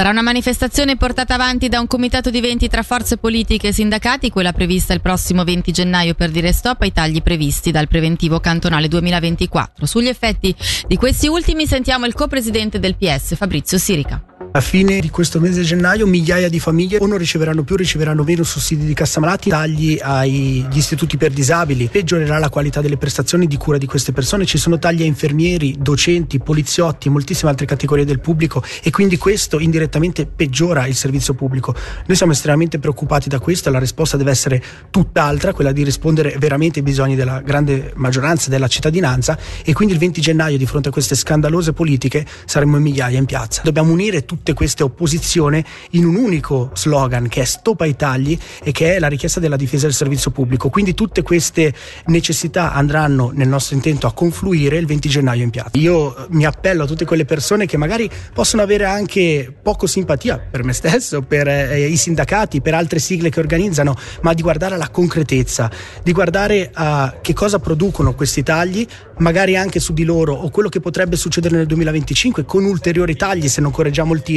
Sarà una manifestazione portata avanti da un comitato di 20 tra forze politiche e sindacati, quella prevista il prossimo 20 gennaio per dire stop ai tagli previsti dal preventivo cantonale 2024. Sugli effetti di questi ultimi sentiamo il co-presidente del PS, Fabrizio Sirica. A fine di questo mese di gennaio migliaia di famiglie o non riceveranno più, riceveranno meno sussidi di cassa malati, tagli agli istituti per disabili, peggiorerà la qualità delle prestazioni di cura di queste persone, ci sono tagli a infermieri, docenti, poliziotti, moltissime altre categorie del pubblico e quindi questo indirettamente peggiora il servizio pubblico. Noi siamo estremamente preoccupati da questo e la risposta deve essere tutt'altra, quella di rispondere veramente ai bisogni della grande maggioranza della cittadinanza e quindi il 20 gennaio di fronte a queste scandalose politiche saremo in migliaia in piazza. Dobbiamo unire tutte queste opposizioni in un unico slogan che è stop ai tagli e che è la richiesta della difesa del servizio pubblico. Quindi tutte queste necessità andranno nel nostro intento a confluire il 20 gennaio in piazza. Io mi appello a tutte quelle persone che magari possono avere anche poco simpatia per me stesso, per i sindacati, per altre sigle che organizzano, ma di guardare alla concretezza, di guardare a che cosa producono questi tagli, magari anche su di loro o quello che potrebbe succedere nel 2025 con ulteriori tagli se non correggiamo il tiro.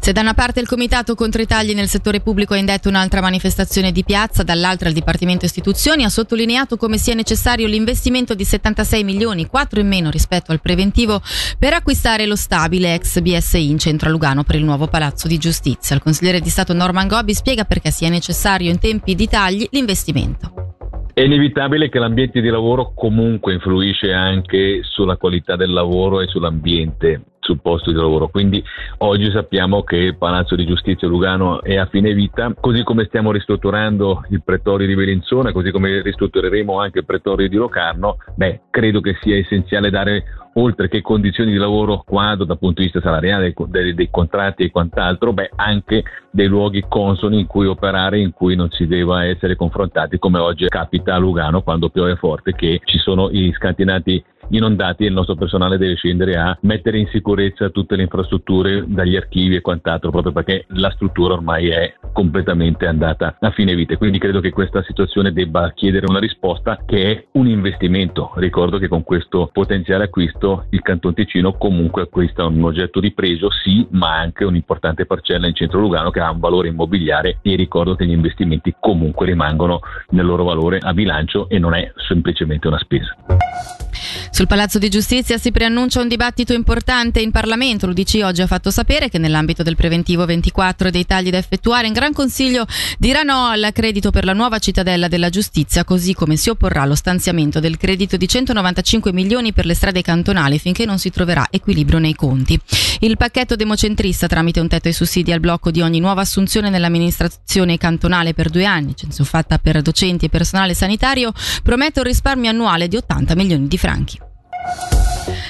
Se da una parte il comitato contro i tagli nel settore pubblico ha indetto un'altra manifestazione di piazza, dall'altra il Dipartimento Istituzioni ha sottolineato come sia necessario l'investimento di 76 milioni, 4 in meno rispetto al preventivo, per acquistare lo stabile ex BSI in centro a Lugano per il nuovo Palazzo di Giustizia. Il consigliere di Stato Norman Gobbi spiega perché sia necessario in tempi di tagli l'investimento. È inevitabile che l'ambiente di lavoro comunque influisce anche sulla qualità del lavoro e sull'ambiente, sul posto di lavoro. Quindi oggi sappiamo che il Palazzo di Giustizia Lugano è a fine vita, così come stiamo ristrutturando il pretorio di Bellinzona, così come ristruttureremo anche il pretorio di Locarno. Credo che sia essenziale dare, oltre che condizioni di lavoro quadro dal punto di vista salariale, dei contratti e quant'altro, anche dei luoghi consoni in cui operare, in cui non si debba essere confrontati, come oggi capita a Lugano quando piove forte, che ci sono i scantinati inondati e il nostro personale deve scendere a mettere in sicurezza tutte le infrastrutture, dagli archivi e quant'altro, proprio perché la struttura ormai è completamente andata a fine vita. Quindi credo che questa situazione debba chiedere una risposta che è un investimento. Ricordo che con questo potenziale acquisto il Canton Ticino comunque acquista un oggetto di pregio, sì, ma anche un'importante parcella in centro Lugano che ha un valore immobiliare, e ricordo che gli investimenti comunque rimangono nel loro valore a bilancio e non è semplicemente una spesa. Sul Palazzo di Giustizia si preannuncia un dibattito importante in Parlamento. L'UDC oggi ha fatto sapere che nell'ambito del preventivo 24 e dei tagli da effettuare, in Gran Consiglio dirà no al credito per la nuova cittadella della giustizia, così come si opporrà allo stanziamento del credito di 195 milioni per le strade cantonali finché non si troverà equilibrio nei conti. Il pacchetto democentrista, tramite un tetto ai sussidi al blocco di ogni nuova assunzione nell'amministrazione cantonale per 2 anni, censo fatta per docenti e personale sanitario, promette un risparmio annuale di 80 milioni di franchi.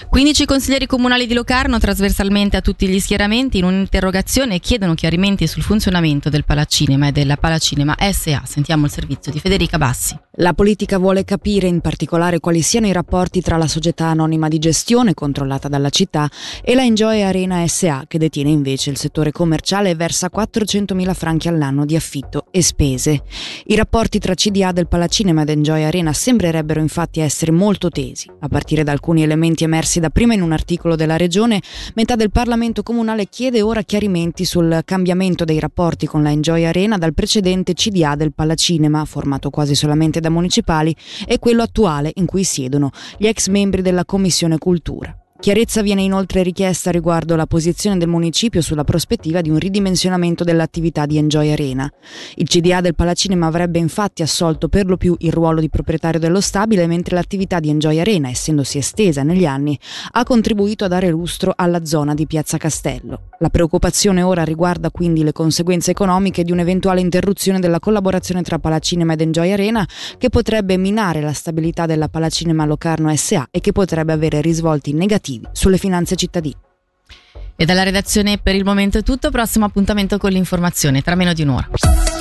15 consiglieri comunali di Locarno, trasversalmente a tutti gli schieramenti, in un'interrogazione chiedono chiarimenti sul funzionamento del Palacinema e della Palacinema SA. Sentiamo il servizio di Federica Bassi. La politica vuole capire in particolare quali siano i rapporti tra la società anonima di gestione, controllata dalla città, e la Enjoy Arena SA, che detiene invece il settore commerciale e versa 400.000 franchi all'anno di affitto e spese. I rapporti tra CDA del Palacinema ed Enjoy Arena sembrerebbero infatti essere molto tesi, a partire da alcuni elementi emersi da prima in un articolo della Regione. Metà del Parlamento comunale chiede ora chiarimenti sul cambiamento dei rapporti con la Enjoy Arena dal precedente CDA del Palacinema, formato quasi solamente da municipali, e quello attuale in cui siedono gli ex membri della Commissione Cultura. Chiarezza viene inoltre richiesta riguardo la posizione del municipio sulla prospettiva di un ridimensionamento dell'attività di Enjoy Arena. Il CDA del Palacinema avrebbe infatti assolto per lo più il ruolo di proprietario dello stabile, mentre l'attività di Enjoy Arena, essendosi estesa negli anni, ha contribuito a dare lustro alla zona di Piazza Castello. La preoccupazione ora riguarda quindi le conseguenze economiche di un'eventuale interruzione della collaborazione tra Palacinema ed Enjoy Arena, che potrebbe minare la stabilità della Palacinema Locarno SA e che potrebbe avere risvolti negativi sulle finanze cittadine. E dalla redazione per il momento è tutto. Prossimo appuntamento con l'informazione tra meno di un'ora.